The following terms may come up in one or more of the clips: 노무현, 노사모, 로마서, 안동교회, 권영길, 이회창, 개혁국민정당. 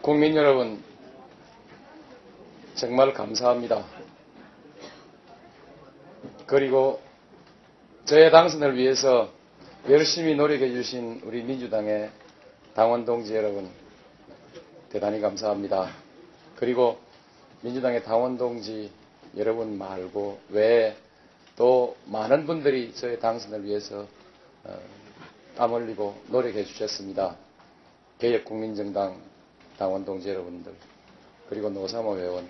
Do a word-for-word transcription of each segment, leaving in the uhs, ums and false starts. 국민 여러분, 정말 감사합니다. 그리고 저의 당선을 위해서 열심히 노력해 주신 우리 민주당의 당원 동지 여러분, 대단히 감사합니다. 그리고 민주당의 당원 동지 여러분 말고 외에 또 많은 분들이 저의 당선을 위해서 땀 흘리고 노력해 주셨습니다. 개혁국민정당 당원 동지 여러분들, 그리고 노사모 회원,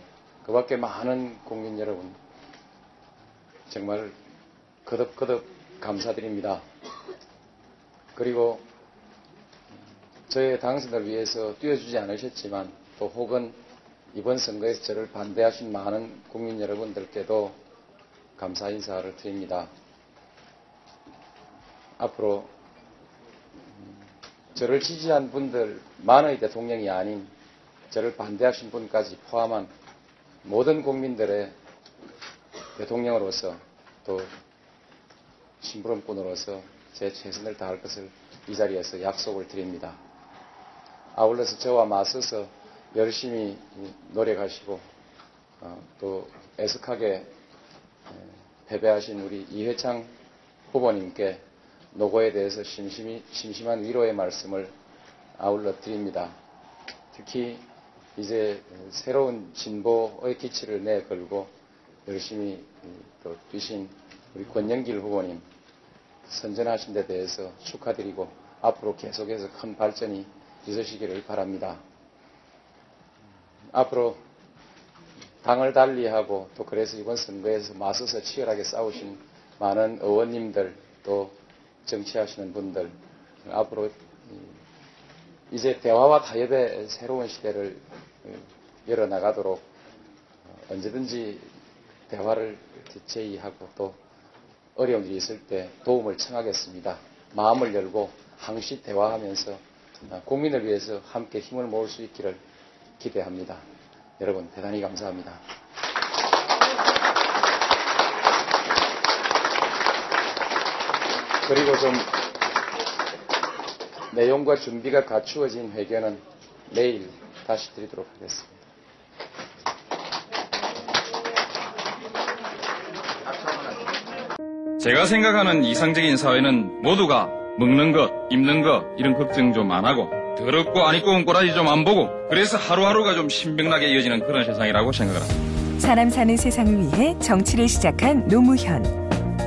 그 밖에 많은 국민 여러분, 정말 거듭거듭 감사드립니다. 그리고 저의 당선을 위해서 뛰어주지 않으셨지만 또 혹은 이번 선거에서 저를 반대하신 많은 국민 여러분들께도 감사 인사를 드립니다. 앞으로 저를 지지한 분들만의 대통령이 아닌 저를 반대하신 분까지 포함한 모든 국민들의 대통령으로서 또 심부름꾼으로서 제 최선을 다할 것을 이 자리에서 약속을 드립니다. 아울러서 저와 맞서서 열심히 노력하시고 또 애석하게 패배하신 우리 이회창 후보님께 노고에 대해서 심심히, 심심한 위로의 말씀을 아울러 드립니다. 특히 이제 새로운 진보의 기치를 내걸고 열심히 또 뛰신 우리 권영길 후보님 선전하신 데 대해서 축하드리고 앞으로 계속해서 큰 발전이 있으시기를 바랍니다. 앞으로 당을 달리하고 또 그래서 이번 선거에서 맞서서 치열하게 싸우신 많은 의원님들 또 정치하시는 분들, 앞으로 이제 대화와 타협의 새로운 시대를 열어나가도록 언제든지 대화를 제의하고 또 어려운 일이 있을 때 도움을 청하겠습니다. 마음을 열고 항시 대화하면서 국민을 위해서 함께 힘을 모을 수 있기를 기대합니다. 여러분, 대단히 감사합니다. 그리고 좀 내용과 준비가 갖추어진 회견은 내일 다시 드리도록 하겠습니다. 제가 생각하는 이상적인 사회는 모두가 먹는 것, 입는 것 이런 걱정 좀 안 하고 더럽고 안 입고 온 꼬라지 좀 안 보고 그래서 하루하루가 좀 신명나게 이어지는 그런 세상이라고 생각을 합니다. 사람 사는 세상을 위해 정치를 시작한 노무현.